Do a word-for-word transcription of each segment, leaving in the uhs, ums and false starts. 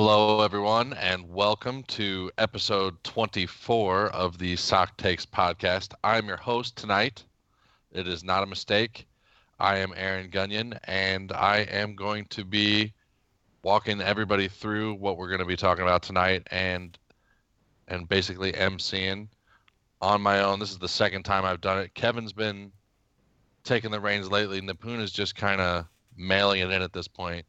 Hello, everyone, and welcome to episode twenty-four of the Sock Takes podcast. I'm your host tonight. It is not a mistake. I am Aaron Gunyon, and I am going to be walking everybody through what we're going to be talking about tonight and and basically emceeing on my own. This is the second time I've done it. Kevin's been taking the reins lately. Nipun is just kind of mailing it in at this point.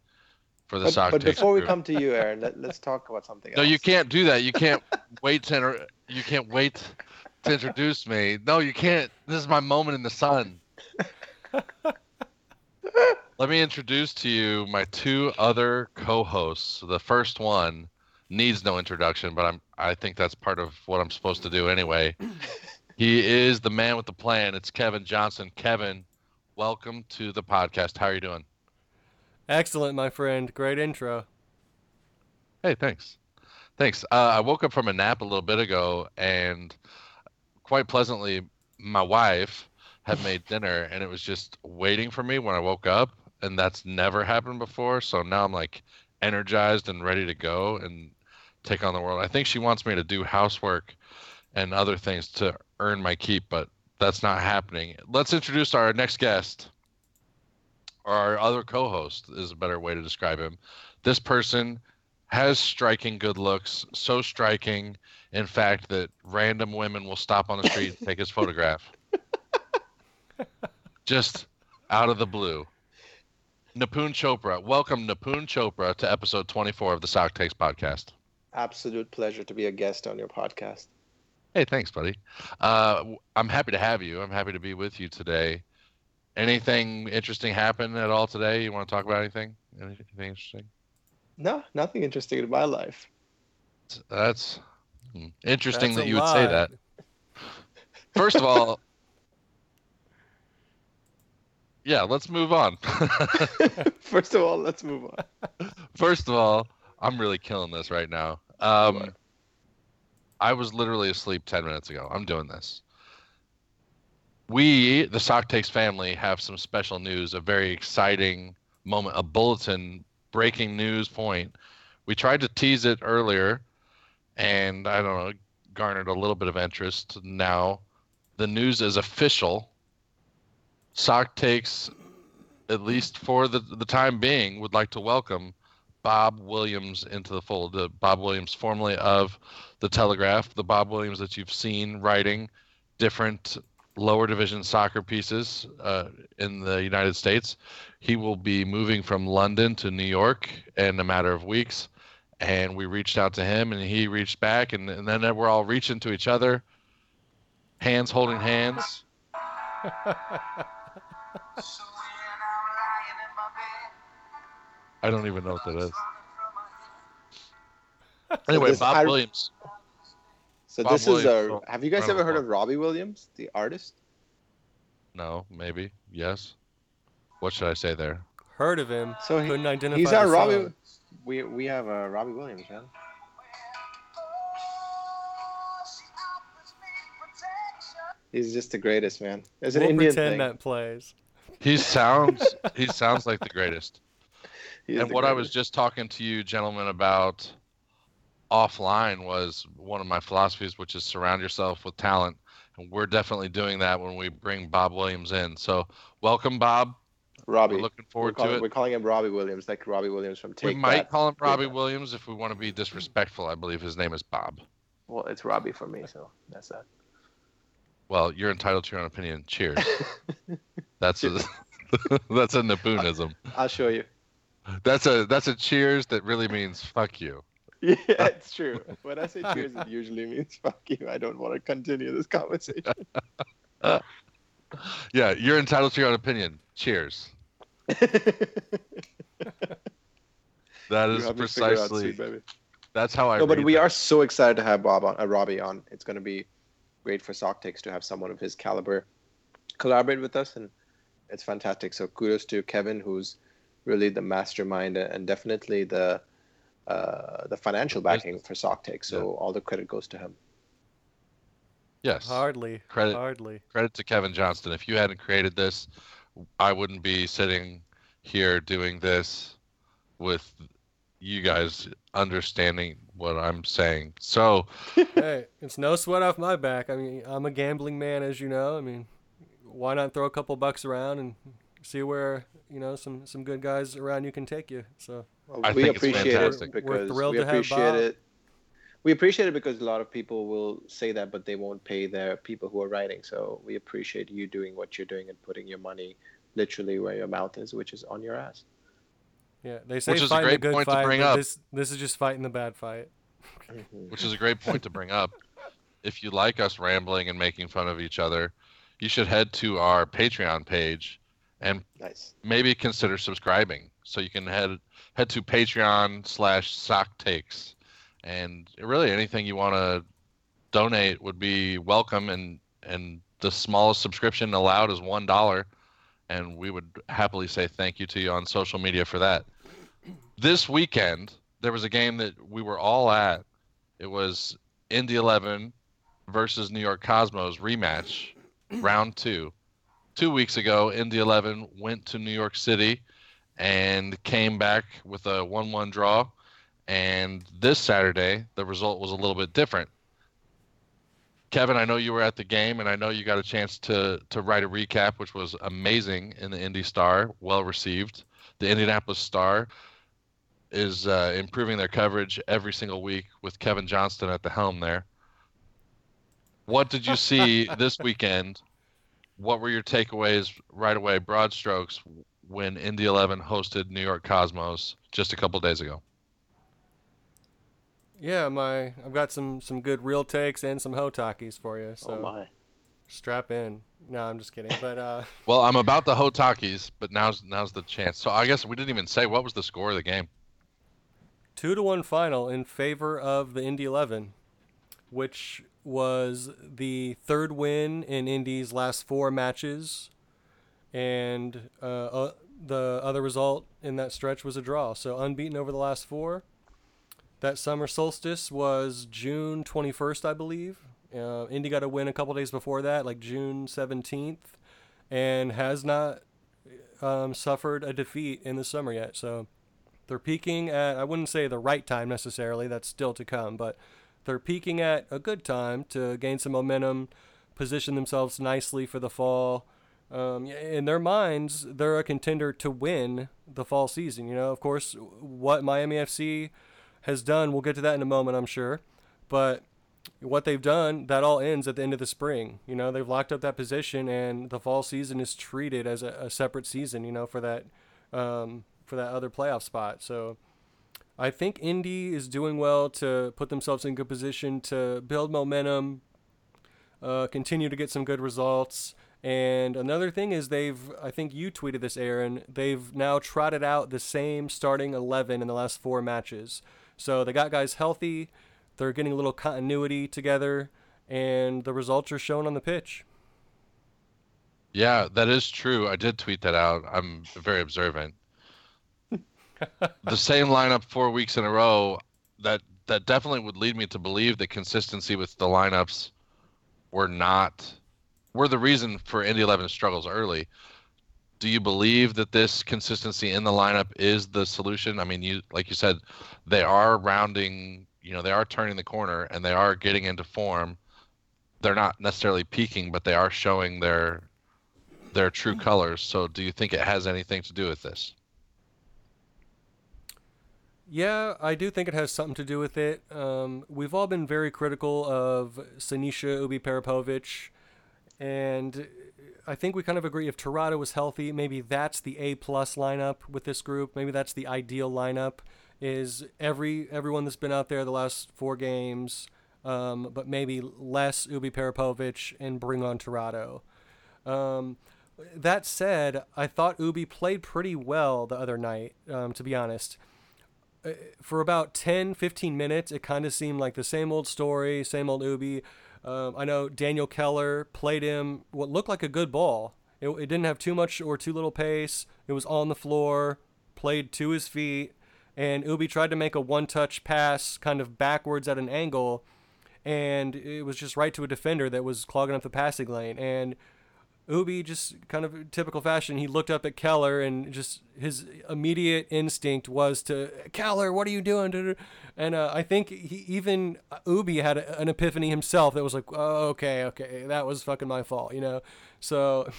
For the but, sock but before group. We come to you, Aaron, let, let's talk about something no, else. No, you can't do that. You can't wait to inter- you can't wait to introduce me. No, you can't. This is my moment in the sun. Let me introduce to you my two other co-hosts. The first one needs no introduction, but I'm I think that's part of what I'm supposed to do anyway. He is the man with the plan. It's Kevin Johnson. Kevin, welcome to the podcast. How are you doing? Excellent, my friend. Great intro. Hey, thanks. Thanks. Uh, I woke up from a nap a little bit ago, and quite pleasantly, my wife had made dinner, and it was just waiting for me when I woke up, and that's never happened before, so now I'm, like, energized and ready to go and take on the world. I think she wants me to do housework and other things to earn my keep, but that's not happening. Let's introduce our next guest. Our other co-host is a better way to describe him. This person has striking good looks, so striking, in fact, that random women will stop on the street and take his photograph. Just out of the blue. Nipun Chopra. Welcome, Nipun Chopra, to episode twenty-four of the Sock Takes podcast. Absolute pleasure to be a guest on your podcast. Hey, thanks, buddy. Uh, I'm happy to have you. I'm happy to be with you today. Anything interesting happen at all today? You want to talk about anything? Anything interesting? No, nothing interesting in my life. That's interesting That's that you lot. Would say that. First of all, yeah, let's move on. First of all, let's move on. First of all, I'm really killing this right now. Um, I was literally asleep ten minutes ago. I'm doing this. We, the Sock Takes family, have some special news, a very exciting moment, a bulletin, breaking news point. We tried to tease it earlier, and I don't know, garnered a little bit of interest. Now, the news is official. Sock Takes, at least for the, the time being, would like to welcome Bob Williams into the fold. The Bob Williams, formerly of The Telegraph, the Bob Williams that you've seen writing different lower division soccer pieces uh, in the United States. He will be moving from London to New York in a matter of weeks. And we reached out to him and he reached back and, and then we're all reaching to each other. Hands holding hands. I don't even know what that is. Anyway, Bob I... Williams. So Bob this Williams. is a. Have you guys ever heard of Robbie Williams, the artist? No, maybe, yes. What should I say there? Heard of him? So he, couldn't identify. He's our Robbie. Song. We we have a Robbie Williams, man. He's just the greatest, man. There's an we'll Indian pretend thing that plays. He sounds. he sounds like the greatest. He is and the what greatest. I was just talking to you, gentlemen, about offline was one of my philosophies, which is surround yourself with talent, and we're definitely doing that when we bring Bob Williams in. So welcome, Bob. Robbie. We're looking forward we're calling, to it. We're calling him Robbie Williams, like Robbie Williams from Take We might that. call him Robbie yeah. Williams if we want to be disrespectful. I believe his name is Bob. Well, it's Robbie for me, so that's that. Well, you're entitled to your own opinion. Cheers. That's a, that's a Nipoonism. I'll show you. That's a that's a cheers that really means fuck you. Yeah, it's true. When I say cheers, it usually means fuck you. I don't want to continue this conversation. Yeah, you're entitled to your own opinion. Cheers. That is precisely. Soon, that's how I. No, but we that. are so excited to have Bob on, uh, Robbie on. It's going to be great for Sock Takes to have someone of his caliber collaborate with us, and it's fantastic. So kudos to Kevin, who's really the mastermind and definitely the. Uh, the financial backing for Sock Takes, so yeah. all the credit goes to him. Yes. Hardly. Credit, Hardly. Credit to Kevin Johnston. If you hadn't created this, I wouldn't be sitting here doing this with you guys understanding what I'm saying. So hey, it's no sweat off my back. I mean, I'm a gambling man, as you know. I mean, why not throw a couple bucks around and see where, you know, some, some good guys around you can take you. So well, I we think appreciate it's fantastic. It because we're thrilled we to have Bob. It. We appreciate it because a lot of people will say that, but they won't pay their people who are writing. So we appreciate you doing what you're doing and putting your money literally where your mouth is, which is on your ass. Yeah, they say which is a great point fight, to bring up. This, this is just fighting the bad fight. Which is a great point to bring up. If you like us rambling and making fun of each other, you should head to our Patreon page and nice. Maybe consider subscribing. So you can head head to Patreon slash Sock Takes, and really anything you want to donate would be welcome. And and the smallest subscription allowed is one dollar. And we would happily say thank you to you on social media for that. This weekend, there was a game that we were all at. It was Indy eleven versus New York Cosmos rematch, round two. Two weeks ago, Indy eleven went to New York City and came back with a one one draw. And this Saturday, the result was a little bit different. Kevin, I know you were at the game, and I know you got a chance to to write a recap, which was amazing in the Indy Star, well-received. The Indianapolis Star is uh, improving their coverage every single week with Kevin Johnson at the helm there. What did you see this weekend? What were your takeaways right away, broad strokes, when Indy eleven hosted New York Cosmos just a couple days ago? Yeah, my I've got some, some good real takes and some hotakis for you. So oh my. Strap in. No, I'm just kidding. But uh, well, I'm about the hotakis, but now's now's the chance. So I guess we didn't even say what was the score of the game. Two to one final in favor of the Indy eleven, which was the third win in Indy's last four matches, and uh, uh, the other result in that stretch was a draw. So unbeaten over the last four. That summer solstice was June twenty-first, I believe. Uh, Indy got a win a couple days before that, like June seventeenth, and has not um, suffered a defeat in the summer yet. So they're peaking at, I wouldn't say the right time necessarily, that's still to come, but they're peaking at a good time to gain some momentum, position themselves nicely for the fall. Um, in their minds, they're a contender to win the fall season. You know, of course, what Miami F C has done, we'll get to that in a moment, I'm sure, but what they've done, that all ends at the end of the spring. You know, they've locked up that position, and the fall season is treated as a, a separate season, you know, for that um for that other playoff spot. So I think Indy is doing well to put themselves in good position to build momentum, uh continue to get some good results. And another thing is they've, I think you tweeted this, Aaron, they've now trotted out the same starting eleven in the last four matches. So they got guys healthy, they're getting a little continuity together, and the results are shown on the pitch. Yeah, that is true. I did tweet that out. I'm very observant. The same lineup four weeks in a row, that that definitely would lead me to believe that consistency with the lineups were not were the reason for Indy eleven struggles early. Do you believe that this consistency in the lineup is the solution? I mean, you like you said, they are rounding, you know, they are turning the corner and they are getting into form. They're not necessarily peaking, but they are showing their their true colors. So do you think it has anything to do with this? Yeah, I do think it has something to do with it. Um, we've all been very critical of Siniša Ubiparipović, and I think we kind of agree if Tirado was healthy, maybe that's the A-plus lineup with this group. Maybe that's the ideal lineup, is every everyone that's been out there the last four games, um, but maybe less Ubiparipović and bring on Tirado. Um, that said, I thought Ubi played pretty well the other night, um, to be honest. For about ten, fifteen minutes, it kind of seemed like the same old story, same old Ubi. Um, I know Daniel Keller played him what looked like a good ball. It, it didn't have too much or too little pace. It was on the floor, played to his feet, and Ubi tried to make a one-touch pass kind of backwards at an angle, and it was just right to a defender that was clogging up the passing lane. And Ubi, just kind of typical fashion, he looked up at Keller, and just his immediate instinct was to, Keller, what are you doing? And uh, I think he even Ubi had a, an epiphany himself that was like, oh, okay, okay, that was fucking my fault, you know? So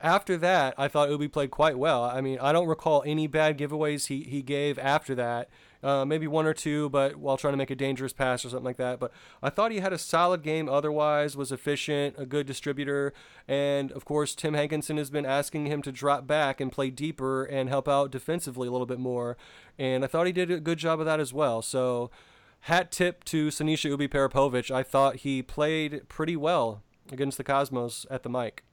after that, I thought Ubi played quite well. I mean, I don't recall any bad giveaways he, he gave after that. Uh, maybe one or two, but while trying to make a dangerous pass or something like that. But I thought he had a solid game otherwise, was efficient, a good distributor. And, of course, Tim Hankinson has been asking him to drop back and play deeper and help out defensively a little bit more. And I thought he did a good job of that as well. So hat tip to Siniša Ubiparipović. I thought he played pretty well against the Cosmos at the mic.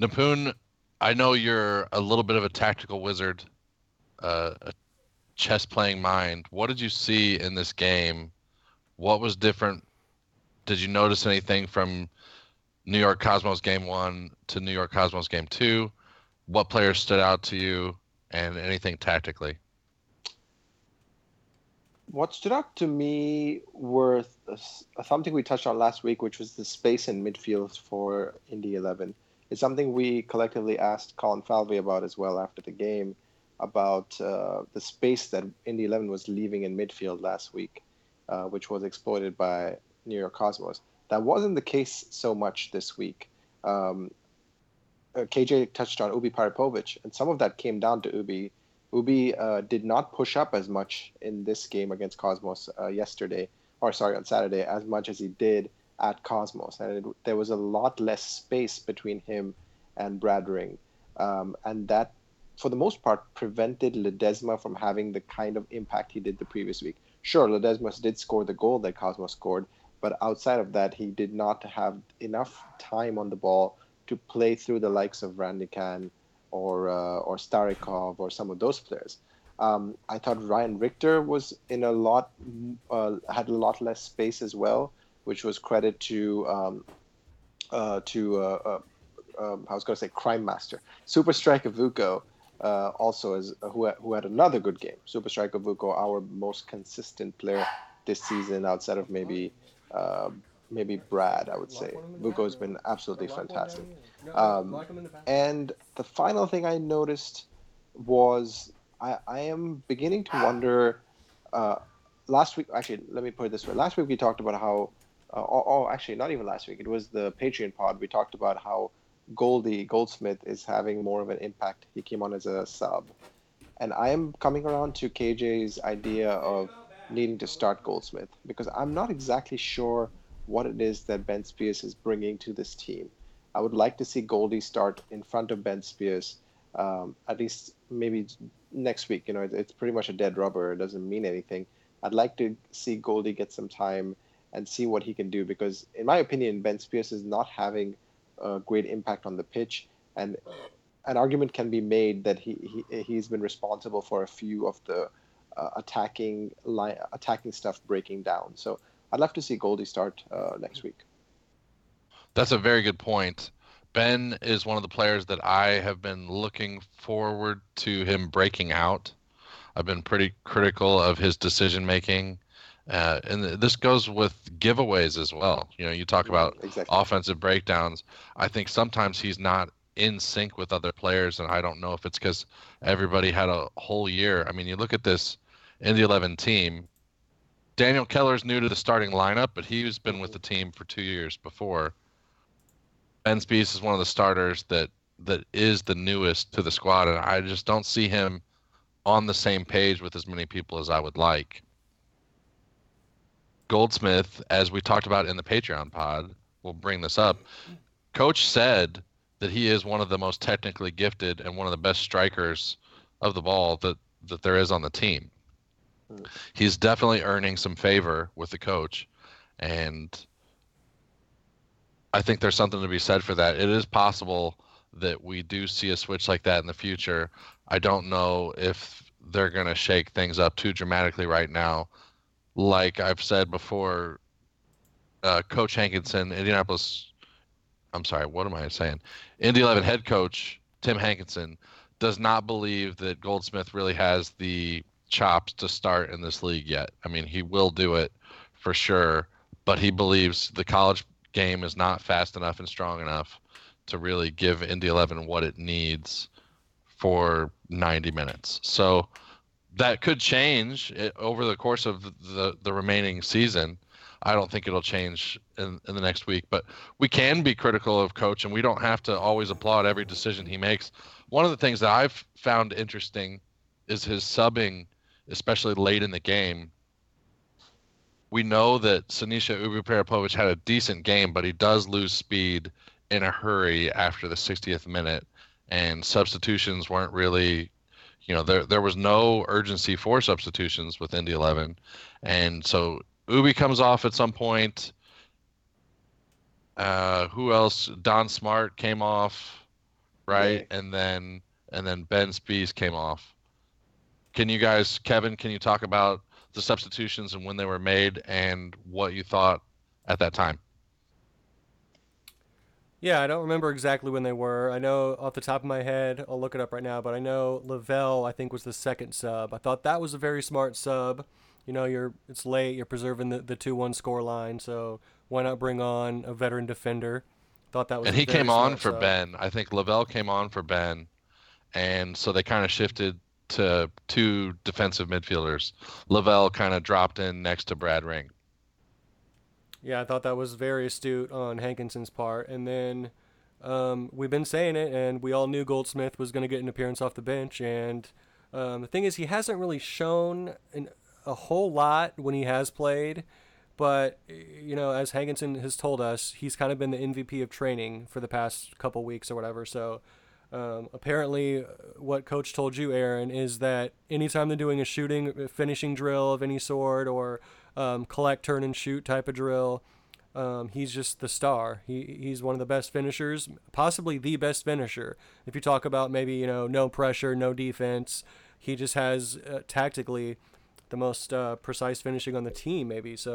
Nipun, I know you're a little bit of a tactical wizard, uh, a chess playing mind. What did you see in this game? What was different? Did you notice anything from New York Cosmos game one to New York Cosmos game two? What players stood out to you, and anything tactically? What stood out to me were something we touched on last week, which was the space in midfield for Indy eleven. It's something we collectively asked Colin Falvey about as well after the game, about uh, the space that Indy eleven was leaving in midfield last week, uh, which was exploited by New York Cosmos. That wasn't the case so much this week. Um, K J touched on Ubiparipović, and some of that came down to Ubi. Ubi uh, did not push up as much in this game against Cosmos uh, yesterday, or sorry, on Saturday, as much as he did at Cosmos. And it, there was a lot less space between him and Bradring. Um, and that, for the most part, prevented Ledesma from having the kind of impact he did the previous week. Sure, Ledesma did score the goal that Cosmos scored, but outside of that, he did not have enough time on the ball to play through the likes of Randikan or uh, or Starikov or some of those players. Um, I thought Ryan Richter was in a lot, uh, had a lot less space as well, which was credit to, um, uh, to uh, uh, um, I was going to say Crime Master. Super Striker Vuko, uh, also is, uh, who, who had another good game. Super Striker Vuko, our most consistent player this season outside of maybe uh, maybe Brad, I would say. Vuko has been absolutely fantastic. Um, and the final thing I noticed was I, I am beginning to wonder, uh, last week, actually, let me put it this way. Last week we talked about how Uh, oh, oh, actually, not even last week. It was the Patreon pod. We talked about how Goldie Goldsmith is having more of an impact. He came on as a sub. And I am coming around to K J's idea of needing to start Goldsmith, because I'm not exactly sure what it is that Ben Spears is bringing to this team. I would like to see Goldie start in front of Ben Spears, um, at least maybe next week. You know, it, it's pretty much a dead rubber. It doesn't mean anything. I'd like to see Goldie get some time and see what he can do, because in my opinion, Ben Spears is not having a great impact on the pitch, and an argument can be made that he, he, he's been responsible for a few of the uh, attacking line, attacking stuff breaking down. So I'd love to see Goldie start uh, next week. That's a very good point. Ben is one of the players that I have been looking forward to him breaking out. I've been pretty critical of his decision-making. Uh, and th- this goes with giveaways as well. You know, you talk about exactly. offensive breakdowns. I think sometimes he's not in sync with other players, and I don't know if it's because everybody had a whole year. I mean, you look at this Indy eleven team. Daniel Keller's new to the starting lineup, but he's been with the team for two years before. Ben Spees is one of the starters that, that is the newest to the squad, and I just don't see him on the same page with as many people as I would like. Goldsmith, as we talked about in the Patreon pod, will bring this up. Coach said that he is one of the most technically gifted and one of the best strikers of the ball that, that there is on the team. He's definitely earning some favor with the coach, and I think there's something to be said for that. It is possible that we do see a switch like that in the future. I don't know if they're going to shake things up too dramatically right now. Like I've said before, uh, Coach Hankinson, Indianapolis, I'm sorry, what am I saying? Indy eleven head coach, Tim Hankinson, does not believe that Goldsmith really has the chops to start in this league yet. I mean, he will do it for sure, but he believes the college game is not fast enough and strong enough to really give Indy eleven what it needs for ninety minutes. So that could change over the course of the, the remaining season. I don't think it'll change in, in the next week, but we can be critical of coach, and we don't have to always applaud every decision he makes. One of the things that I've found interesting is his subbing, especially late in the game. We know that Siniša Ubiparipović had a decent game, but he does lose speed in a hurry after the sixtieth minute, and substitutions weren't really, you know, there there was no urgency for substitutions with Indy eleven, and so Ubi comes off at some point. Uh, who else? Don Smart came off, right? Yeah. And then and then Ben Spears came off. Can you guys, Kevin? Can you talk about the substitutions and when they were made and what you thought at that time? Yeah, I don't remember exactly when they were. I know off the top of my head, I'll look it up right now, but I know Lavelle, I think, was the second sub. I thought that was a very smart sub. You know, you're it's late, you're preserving the, the two one score line, so why not bring on a veteran defender? Thought that was And he came on for sub. Ben. I think Lavelle came on for Ben, and so they kind of shifted to two defensive midfielders. Lavelle kind of dropped in next to Brad Ring. Yeah, I thought that was very astute on Hankinson's part. And then um, we've been saying it, and we all knew Goldsmith was going to get an appearance off the bench. And um, the thing is, he hasn't really shown an, a whole lot when he has played. But, you know, as Hankinson has told us, he's kind of been the M V P of training for the past couple weeks or whatever. So um, apparently what Coach told you, Aaron, is that anytime they're doing a shooting, finishing drill of any sort, or Um, collect, turn, and shoot type of drill, Um, he's just the star. He he's one of the best finishers, possibly the best finisher. If you talk about maybe, you know, no pressure, no defense, he just has uh, tactically the most uh, precise finishing on the team maybe. So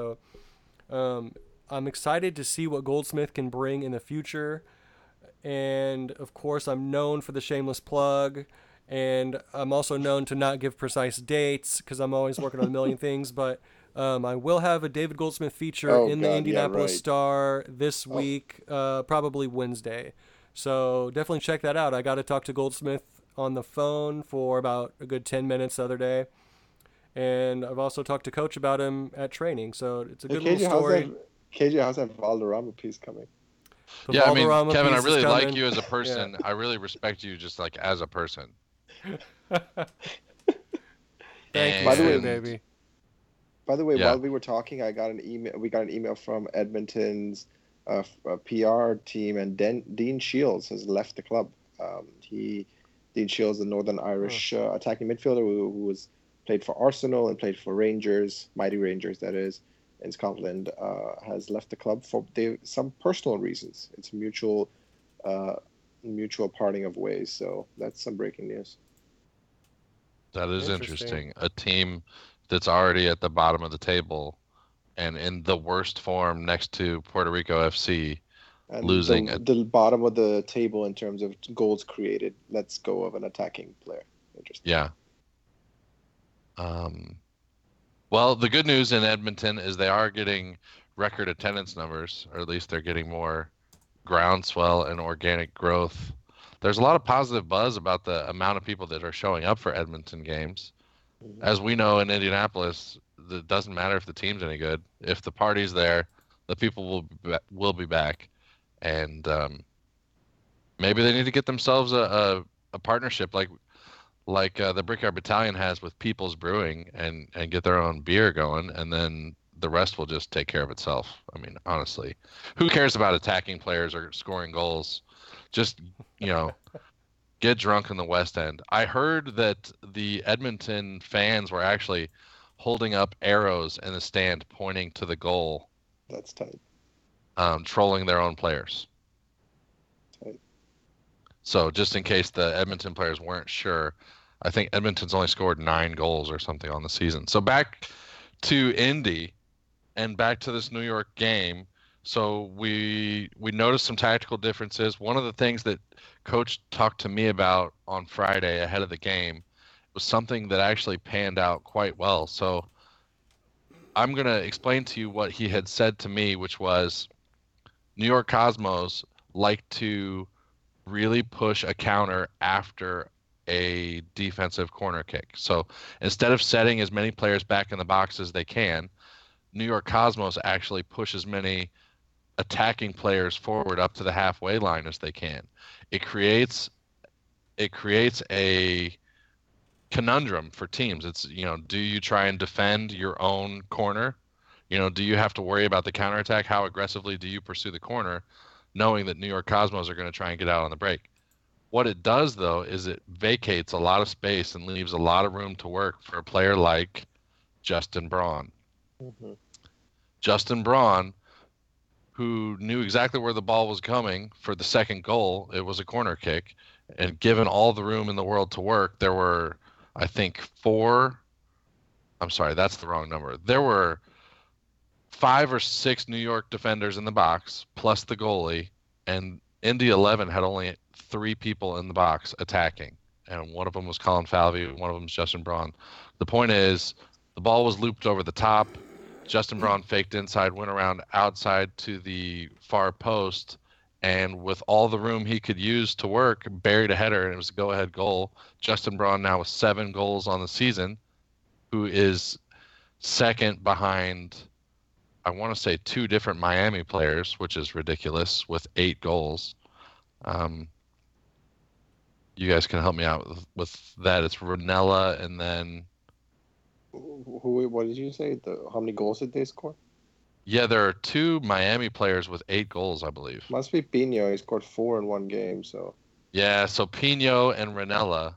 um, I'm excited to see what Goldsmith can bring in the future. And of course, I'm known for the shameless plug. And I'm also known to not give precise dates because I'm always working on a million things, but Um, I will have a David Goldsmith feature oh, in God, the Indianapolis yeah, right. Star this oh. week, uh, probably Wednesday. So definitely check that out. I got to talk to Goldsmith on the phone for about a good ten minutes the other day. And I've also talked to Coach about him at training. So it's a good hey, K J, little story. How's that, K J, how's that Valderrama piece coming? The yeah, Valderrama I mean, Kevin, I really like you as a person. yeah. I really respect you just like as a person. Thank you, and... baby. By the way, yeah. while we were talking, I got an email. We got an email from Edmonton's uh, P R team, and Den- Dean Shields has left the club. Um, he, Dean Shields, the Northern Irish uh, attacking midfielder who, who was played for Arsenal and played for Rangers, Mighty Rangers, that is, in Scotland, uh, has left the club for they, some personal reasons. It's mutual, uh, mutual parting of ways. So that's some breaking news. That is interesting. interesting. A team that's already at the bottom of the table and in the worst form next to Puerto Rico F C and losing the, a... the bottom of the table in terms of goals created. Let's go of an attacking player. Interesting. Yeah. Um, well, the good news in Edmonton is they are getting record attendance numbers, or at least they're getting more groundswell and organic growth. There's a lot of positive buzz about the amount of people that are showing up for Edmonton games. As we know in Indianapolis, it doesn't matter if the team's any good. If the party's there, the people will be, will be back. And um, maybe they need to get themselves a, a, a partnership like like uh, the Brickyard Battalion has with People's Brewing and, and get their own beer going, and then the rest will just take care of itself. I mean, honestly, who cares about attacking players or scoring goals? Just, you know... Get drunk in the West End. I heard that the Edmonton fans were actually holding up arrows in the stand pointing to the goal. That's tight. Um, trolling their own players. Tight. So just in case the Edmonton players weren't sure, I think Edmonton's only scored nine goals or something on the season. So back to Indy and back to this New York game. So we we noticed some tactical differences. One of the things that Coach talked to me about on Friday ahead of the game was something that actually panned out quite well. So I'm going to explain to you what he had said to me, which was New York Cosmos like to really push a counter after a defensive corner kick. So instead of setting as many players back in the box as they can, New York Cosmos actually pushes many attacking players forward up to the halfway line as they can. It creates it creates a conundrum for teams. It's, you know, do you try and defend your own corner? You know, do you have to worry about the counterattack? How aggressively do you pursue the corner, knowing that New York Cosmos are going to try and get out on the break? What it does, though, is it vacates a lot of space and leaves a lot of room to work for a player like Justin Braun. Mm-hmm. Justin Braun, who knew exactly where the ball was coming for the second goal, it was a corner kick, and given all the room in the world to work, there were, I think, four, I'm sorry, that's the wrong number. There were five or six New York defenders in the box, plus the goalie, and Indy eleven had only three people in the box attacking, and one of them was Colin Falvey, and one of them was Justin Braun. The point is, the ball was looped over the top. Justin Braun faked inside, went around outside to the far post, and with all the room he could use to work, buried a header, and it was a go-ahead goal. Justin Braun now with seven goals on the season, who is second behind, I want to say, two different Miami players, which is ridiculous, with eight goals. Um, you guys can help me out with, with that. It's Rennella, and then... Who? What did you say? The, how many goals did they score? Yeah, there are two Miami players with eight goals, I believe. Must be Pinho. He scored four in one game, so... Yeah, so Pinho and Rennella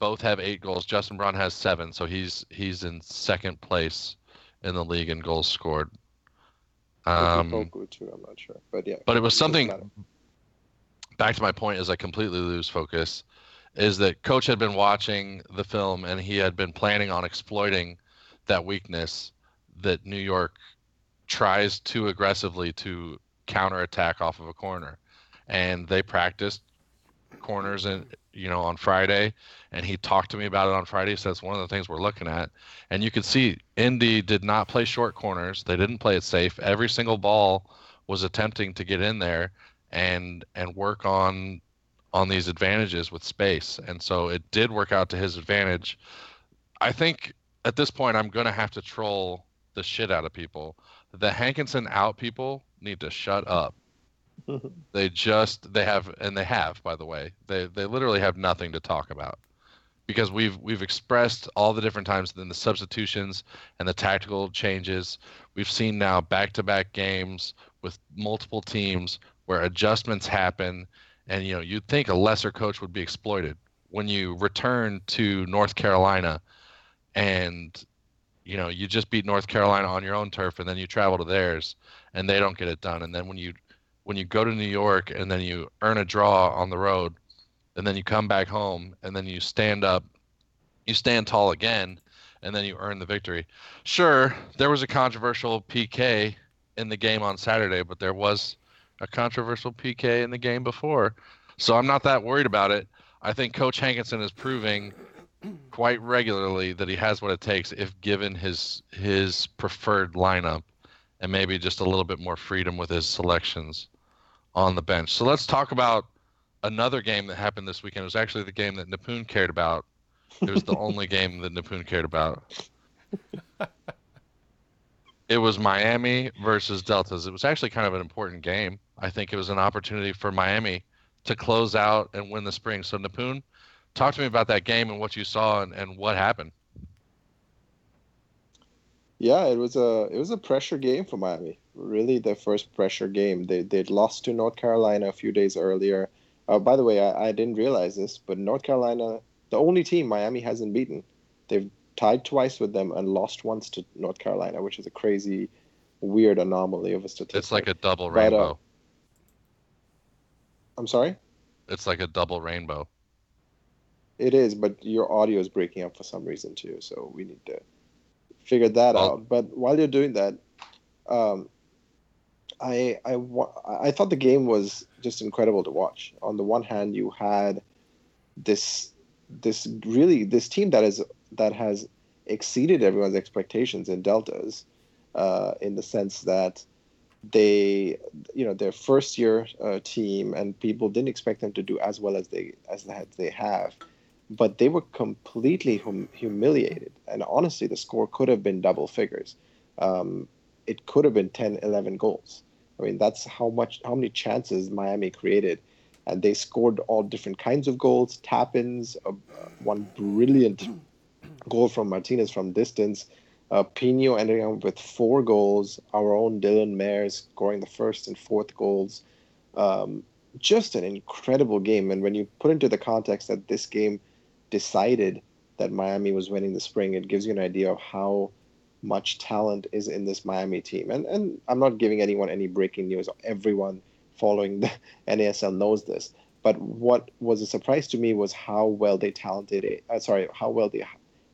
both have eight goals. Justin Braun has seven, so he's he's in second place in the league in goals scored. Um, Poku too, I'm not sure, but yeah. But it was something... Back to my point, as I completely lose focus, is that Coach had been watching the film and he had been planning on exploiting that weakness that New York tries too aggressively to counterattack off of a corner. And they practiced corners and, you know, on Friday, and he talked to me about it on Friday, so that's one of the things we're looking at. And you could see Indy did not play short corners. They didn't play it safe. Every single ball was attempting to get in there and and work on on these advantages with space. And so it did work out to his advantage. I think at this point I'm going to have to troll the shit out of people. The Hankinson out people need to shut up. They just, they have, and they have, by the way, they they literally have nothing to talk about, because we've we've expressed all the different times then the substitutions and the tactical changes. We've seen now back-to-back games with multiple teams where adjustments happen. And, you know, you'd think a lesser coach would be exploited. When you return to North Carolina and, you know, you just beat North Carolina on your own turf and then you travel to theirs and they don't get it done. And then when you when you go to New York and then you earn a draw on the road and then you come back home and then you stand up, you stand tall again, and then you earn the victory. Sure, there was a controversial P K in the game on Saturday, but there was a controversial P K in the game before. So I'm not that worried about it. I think Coach Hankinson is proving quite regularly that he has what it takes if given his his preferred lineup and maybe just a little bit more freedom with his selections on the bench. So let's talk about another game that happened this weekend. It was actually the game that Nipun cared about. It was the only game that Nipun cared about. It was Miami versus Deltas. It was actually kind of an important game. I think it was an opportunity for Miami to close out and win the spring. So, Nipun, talk to me about that game and what you saw and, and what happened. Yeah, it was a it was a pressure game for Miami. Really, their first pressure game. They they'd lost to North Carolina a few days earlier. Uh, by the way, I, I didn't realize this, but North Carolina, the only team Miami hasn't beaten. They've tied twice with them and lost once to North Carolina, which is a crazy, weird anomaly of a statistic. It's like a double but, rainbow. Uh, I'm sorry? It's like a double rainbow. It is, but your audio is breaking up for some reason, too, so we need to figure that well, out. But while you're doing that, um, I, I, I thought the game was just incredible to watch. On the one hand, you had this this really this team that is... that has exceeded everyone's expectations in Deltas, uh, in the sense that they, you know, their first year uh, team, and people didn't expect them to do as well as they as they have, but they were completely hum- humiliated. And honestly, the score could have been double figures. Um, it could have been ten, eleven goals. I mean, that's how much, how many chances Miami created, and they scored all different kinds of goals, tap-ins, uh, one brilliant goal from Martinez from distance, uh, Pinho ending up with four goals, our own Dylan Mares scoring the first and fourth goals. Um, just an incredible game. And when you put into the context that this game decided that Miami was winning the spring, it gives you an idea of how much talent is in this Miami team. And and I'm not giving anyone any breaking news. Everyone following the N A S L knows this. But what was a surprise to me was how well they talented it. Uh, sorry, how well they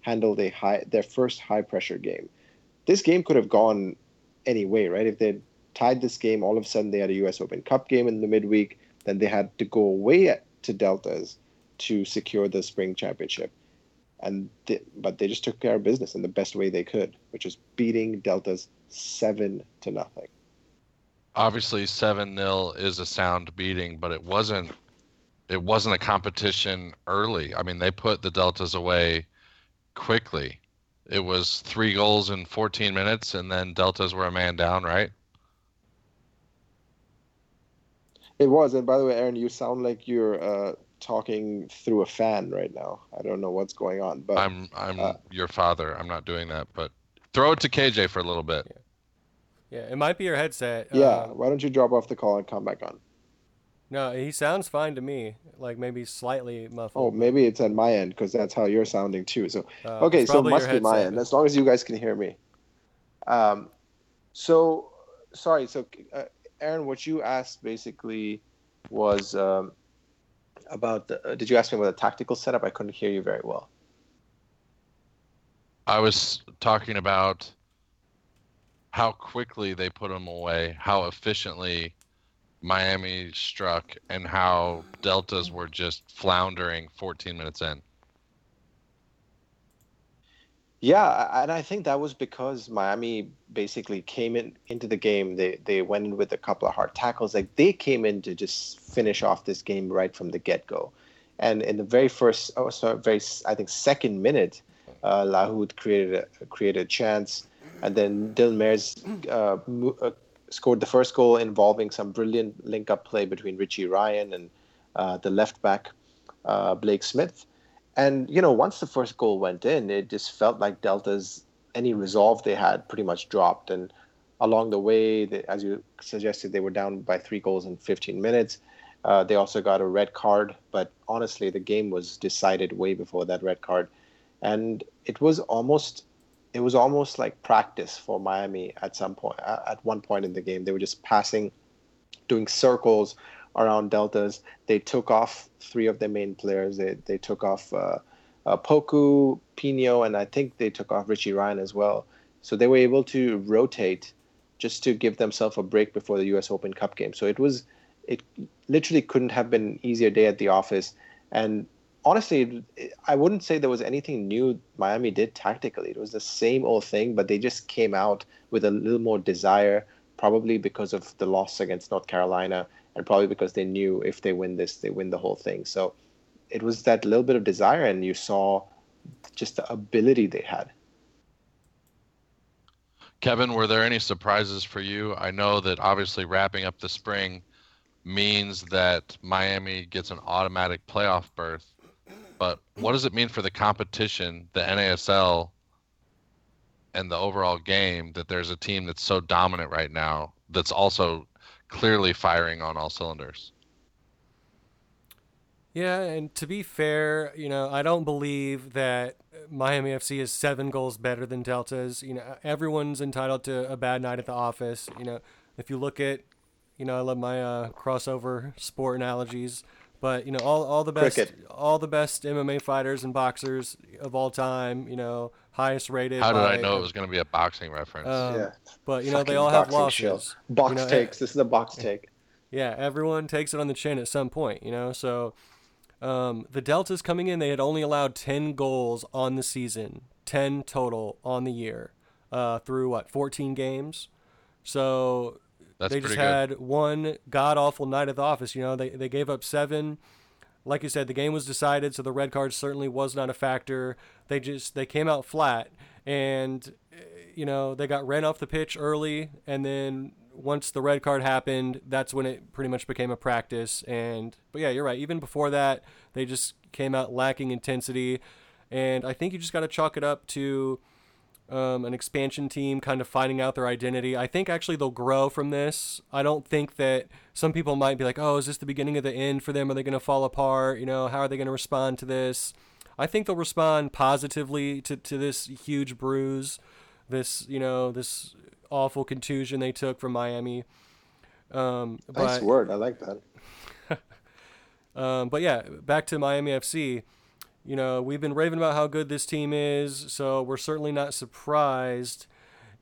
handled a high their first high pressure game. This game could have gone any way, right? If they tied this game, all of a sudden they had a U S Open Cup game in the midweek. Then they had to go away to Deltas to secure the spring championship. And th- but they just took care of business in the best way they could, which is beating Deltas seven to nothing. Obviously, seven nil is a sound beating, but it wasn't. It wasn't a competition early. I mean, they put the Deltas away quickly. It was three goals in fourteen minutes, and then Deltas were a man down, right? It was. And by the way, Aaron, you sound like you're. Uh, talking through a fan right now. I don't know what's going on, but I'm I'm uh, your father. I'm not doing that, but throw it to K J for a little bit. Yeah, yeah, it might be your headset. Yeah, uh, why don't you drop off the call and come back on? No, he sounds fine to me. Like maybe slightly muffled. Oh, maybe it's at my end because that's how you're sounding too. So uh, okay, so it must be my end. As long as you guys can hear me. Um, so sorry. So uh, Aaron, what you asked basically was. Um, About the, uh, did you ask me about the tactical setup? I couldn't hear you very well. I was talking about how quickly they put them away, how efficiently Miami struck, and how Deltas were just floundering fourteen minutes in. Yeah, and I think that was because Miami basically came in into the game. They they went in with a couple of hard tackles. Like they came in to just finish off this game right from the get-go. And in the very first, oh sorry, very I think second minute, uh, Lahoud created a, created a chance, and then Dylan Mares uh, mo- uh, scored the first goal involving some brilliant link-up play between Richie Ryan and uh, the left back uh, Blake Smith. And, you know, once the first goal went in, it just felt like Delta's, any resolve they had pretty much dropped. And along the way, they, as you suggested, they were down by three goals in fifteen minutes. Uh, they also got a red card. But honestly, the game was decided way before that red card. And it was almost it was almost like practice for Miami at some point. At one point in the game, they were just passing, doing circles around Deltas. They took off three of their main players. They they took off uh, uh, Poku, Pinho, and I think they took off Richie Ryan as well. So they were able to rotate just to give themselves a break before the U S Open Cup game. So it was, it literally couldn't have been an easier day at the office. And honestly, it, I wouldn't say there was anything new Miami did tactically. It was the same old thing, but they just came out with a little more desire, probably because of the loss against North Carolina. And probably because they knew if they win this, they win the whole thing. So it was that little bit of desire, and you saw just the ability they had. Kevin, were there any surprises for you? I know that obviously wrapping up the spring means that Miami gets an automatic playoff berth. But what does it mean for the competition, the N A S L, and the overall game that there's a team that's so dominant right now that's also clearly firing on all cylinders? Yeah, and to be fair, you know, I don't believe that Miami F C is seven goals better than Deltas. You know, everyone's entitled to a bad night at the office. You know, if you look at, you know, I love my uh, crossover sport analogies, but you know, all all the best, Cricket. all the best M M A fighters and boxers of all time, you know, highest rated. How did by, I know it was going to be a boxing reference? Um, yeah, but you know, fucking they all have losses. Show. Box you know, takes. This is a box take. Yeah, everyone takes it on the chin at some point, you know. So um, the Deltas coming in, they had only allowed ten goals on the season, ten total on the year, uh, through what fourteen games. So That's they just good. had one god-awful night at the office. You know, they, they gave up seven. Like you said, the game was decided, so the red card certainly was not a factor. They just they came out flat, and, you know, they got ran off the pitch early, and then once the red card happened, that's when it pretty much became a practice. And but, yeah, you're right. Even before that, they just came out lacking intensity, and I think you just got to chalk it up to – Um, an expansion team kind of finding out their identity. I think actually they'll grow from this. I don't think that some people might be like, oh, is this the beginning of the end for them? Are they going to fall apart? You know, how are they going to respond to this? I think they'll respond positively to, to this huge bruise, this, you know, this awful contusion they took from Miami. Um, but, nice word. I like that. um, but yeah, back to Miami F C. You know, we've been raving about how good this team is, so we're certainly not surprised.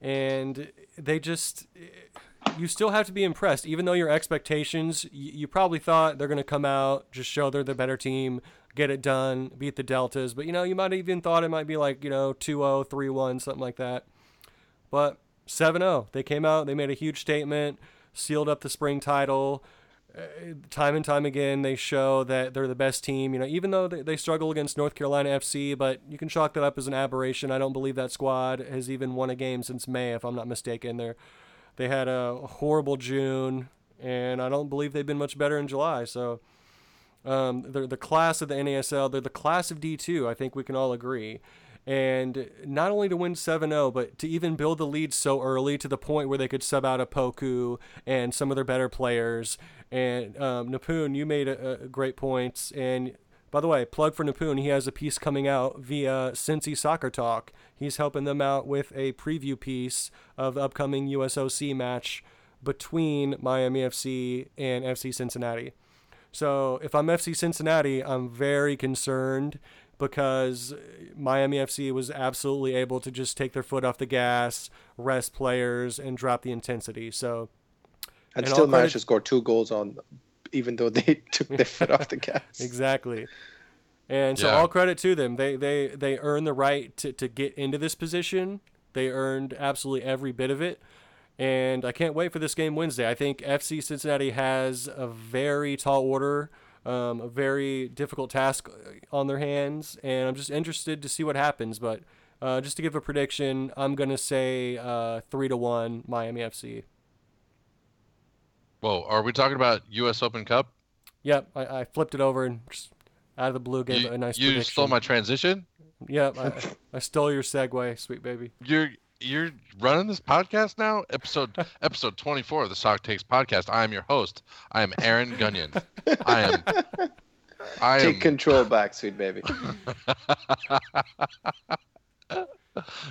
And they just, you still have to be impressed. Even though your expectations, you probably thought they're going to come out, just show they're the better team, get it done, beat the Deltas. But, you know, you might even thought it might be like, you know, two oh, three one, something like that. But seven oh, they came out, they made a huge statement, sealed up the spring title. Time and time again, they show that they're the best team. You know, even though they, they struggle against North Carolina F C, but you can chalk that up as an aberration. I don't believe that squad has even won a game since May, if I'm not mistaken. They're, they had a horrible June, and I don't believe they've been much better in July. So um, they're the class of the N A S L. They're the class of D two. I think we can all agree. And not only to win seven oh, but to even build the lead so early to the point where they could sub out a Poku and some of their better players. And um, Nipun, you made a, a great points. And by the way, plug for Nipun. He has a piece coming out via Cincy Soccer Talk. He's helping them out with a preview piece of the upcoming U S O C match between Miami F C and F C Cincinnati. So if I'm F C Cincinnati, I'm very concerned, because Miami F C was absolutely able to just take their foot off the gas, rest players, and drop the intensity. So, and, and still managed to score two goals on, even though they took their foot off the gas. Exactly. And so yeah. All credit to them. They they they earned the right to, to get into this position. They earned absolutely every bit of it. And I can't wait for this game Wednesday. I think F C Cincinnati has a very tall order. Um, a very difficult task on their hands, and I'm just interested to see what happens. But uh, just to give a prediction, I'm going to say uh, three to one Miami F C. Whoa, are we talking about U S Open Cup? Yep, I, I flipped it over and just out of the blue gave you, a nice. You prediction. Stole my transition? Yep, I, I stole your segue, sweet baby. You're you're running this podcast now, episode episode twenty-four of the Sock Takes podcast. I am your host. I am Aaron Gunyon. I am. I Take am... control back, sweet baby.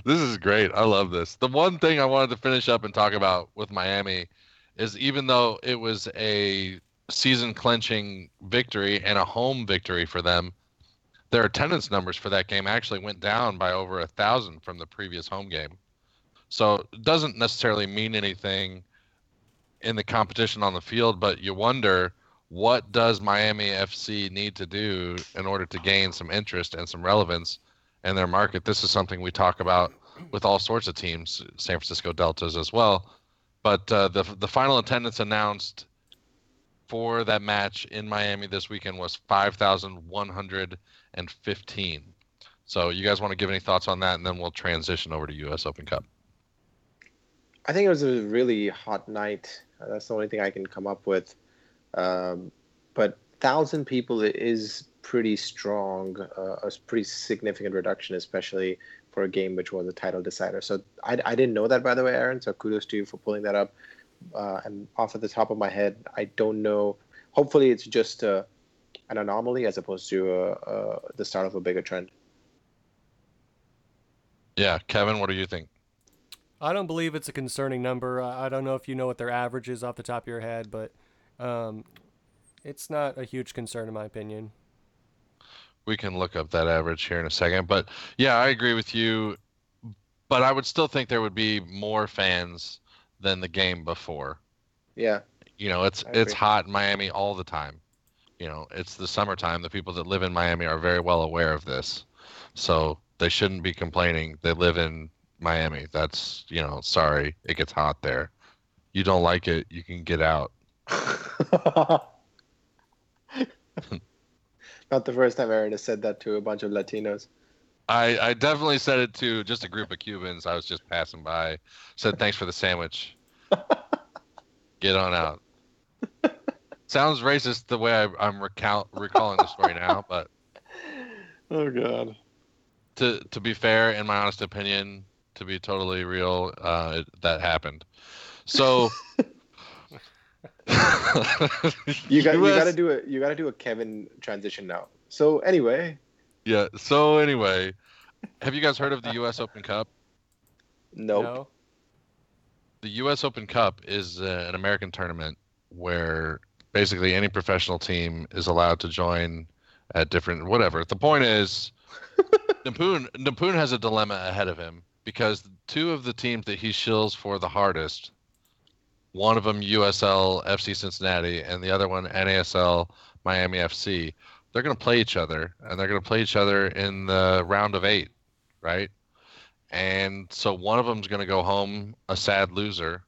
This is great. I love this. The one thing I wanted to finish up and talk about with Miami is, even though it was a season-clenching victory and a home victory for them, their attendance numbers for that game actually went down by over a thousand from the previous home game. So it doesn't necessarily mean anything in the competition on the field, but you wonder, what does Miami F C need to do in order to gain some interest and some relevance in their market? This is something we talk about with all sorts of teams, San Francisco Deltas as well. But uh, the the final attendance announced for that match in Miami this weekend was five thousand one hundred fifteen. So you guys want to give any thoughts on that, and then we'll transition over to U S Open Cup. I think it was a really hot night. That's the only thing I can come up with. Um, but one thousand people is pretty strong, uh, a pretty significant reduction, especially for a game which was a title decider. So I, I didn't know that, by the way, Aaron, so kudos to you for pulling that up. Uh, and off at the top of my head, I don't know. Hopefully it's just uh, an anomaly as opposed to uh, uh, the start of a bigger trend. Yeah, Kevin, what do you think? I don't believe it's a concerning number. I don't know if you know what their average is off the top of your head, but um, it's not a huge concern in my opinion. We can look up that average here in a second. But, yeah, I agree with you. But I would still think there would be more fans than the game before. Yeah. You know, it's it's hot in Miami all the time. You know, it's the summertime. The people that live in Miami are very well aware of this. So they shouldn't be complaining. They live in Miami. That's, you know, sorry, it gets hot there. you don't like it, you can get out. Not the first time Aaron has said that to a bunch of Latinos. I, I definitely said it to just a group of Cubans. I was just passing by. Said, thanks for the sandwich. Get on out. Sounds racist the way I, I'm recall, recalling the story now, but... Oh, God. To to be fair, in my honest opinion, to be totally real, uh, it, that happened. So... you got you got to do a you got to do a Kevin transition now. So anyway, yeah. So anyway, have you guys heard of the U S Open Cup? Nope. No. The U S Open Cup is uh, an American tournament where basically any professional team is allowed to join at different whatever. The point is, Nipun Nipun has a dilemma ahead of him because two of the teams that he shills for the hardest. One of them, U S L, F C Cincinnati, and the other one, N A S L, Miami F C. They're going to play each other, and they're going to play each other in the round of eight, right? And so one of them's going to go home a sad loser,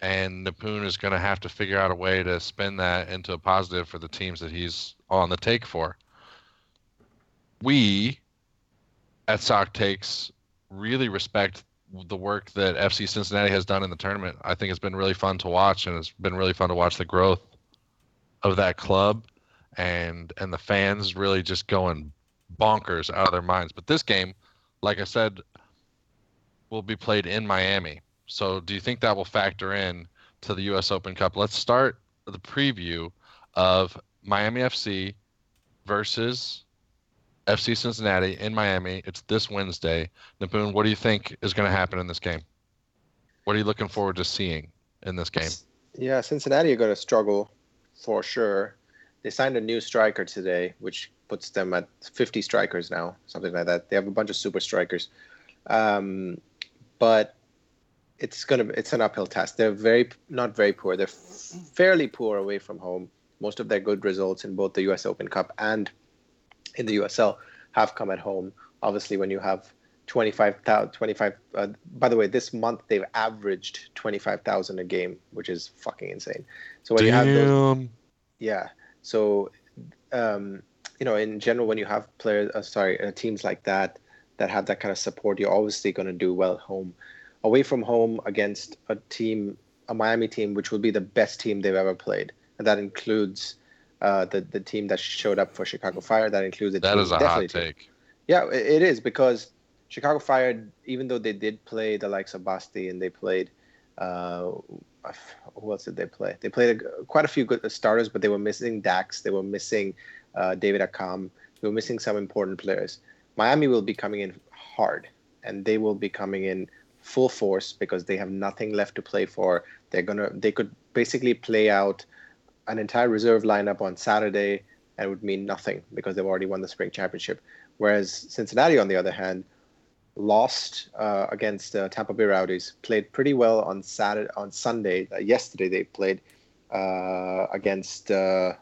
and Nipun is going to have to figure out a way to spin that into a positive for the teams that he's on the take for. We, at Sock Takes, really respect the work that F C Cincinnati has done in the tournament. I think it's been really fun to watch, and it's been really fun to watch the growth of that club and and the fans really just going bonkers out of their minds. But this game, like I said, will be played in Miami. So do you think that will factor in to the U S Open Cup? Let's start the preview of Miami F C versus F C Cincinnati in Miami. It's this Wednesday. Nipun, what do you think is going to happen in this game? What are you looking forward to seeing in this game? Yeah, Cincinnati are going to struggle for sure. They signed a new striker today, which puts them at fifty strikers now, something like that. They have a bunch of super strikers. Um, but it's going to it's an uphill task. They're very not very poor. They're f- fairly poor away from home. Most of their good results in both the U S Open Cup and in the U S L have come at home. Obviously, when you have twenty-five thousand, twenty-five, uh, by the way, this month they've averaged twenty-five thousand a game, which is fucking insane. So when Damn. you have those, yeah. So, um, you know, in general, when you have players, uh, sorry, uh, teams like that, that have that kind of support, you're obviously going to do well at home. Away from home against a team, a Miami team, which will be the best team they've ever played. And that includes Uh, the the team that showed up for Chicago Fire, that includes a that team, is a hot take. Team. Yeah, it, it is because Chicago Fire, even though they did play the likes of Basti and they played, uh, who else did they play? They played a, quite a few good starters, but they were missing Dax, they were missing uh, David Akam, they were missing some important players. Miami will be coming in hard, and they will be coming in full force because they have nothing left to play for. They're gonna they could basically play out an entire reserve lineup on Saturday, and it would mean nothing because they've already won the spring championship. Whereas Cincinnati, on the other hand, lost uh, against uh, Tampa Bay Rowdies, played pretty well on Saturday, on Sunday. Uh, yesterday they played uh, against uh,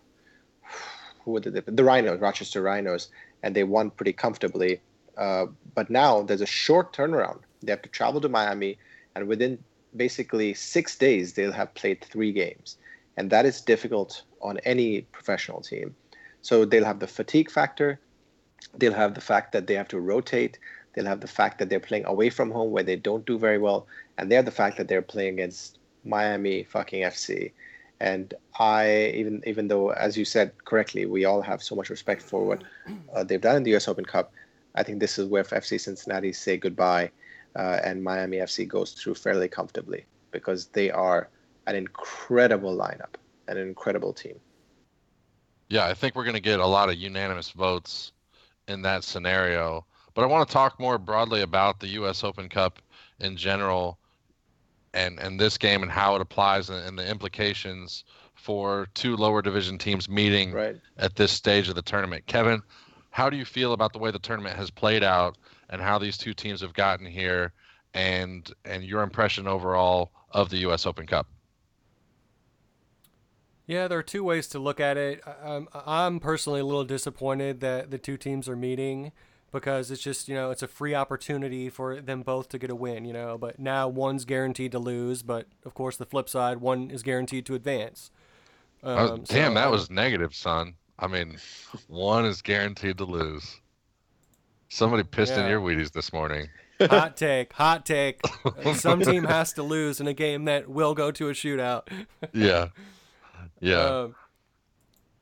who did they play? The Rhinos, Rochester Rhinos, and they won pretty comfortably. Uh, but now there's a short turnaround. They have to travel to Miami, and within basically six days they'll have played three games. And that is difficult on any professional team. So they'll have the fatigue factor. They'll have the fact that they have to rotate. They'll have the fact that they're playing away from home where they don't do very well. And they have the fact that they're playing against Miami fucking F C. And I, even even though, as you said correctly, we all have so much respect for what uh, they've done in the U S Open Cup, I think this is where F C Cincinnati say goodbye uh, and Miami F C goes through fairly comfortably because they are an incredible lineup, an incredible team. Yeah, I think we're going to get a lot of unanimous votes in that scenario. But I want to talk more broadly about the U S Open Cup in general and, and this game and how it applies and, and the implications for two lower division teams meeting right at this stage of the tournament. Kevin, how do you feel about the way the tournament has played out and how these two teams have gotten here and and your impression overall of the U S Open Cup? Yeah, there are two ways to look at it. I'm, I'm personally a little disappointed that the two teams are meeting because it's just, you know, it's a free opportunity for them both to get a win, you know, but now one's guaranteed to lose, but of course the flip side, one is guaranteed to advance. Um, oh, damn, so, that was negative, son. I mean, one is guaranteed to lose. Somebody pissed yeah. in your Wheaties this morning. Hot take, hot take. Some team has to lose in a game that will go to a shootout. yeah. Yeah. Um,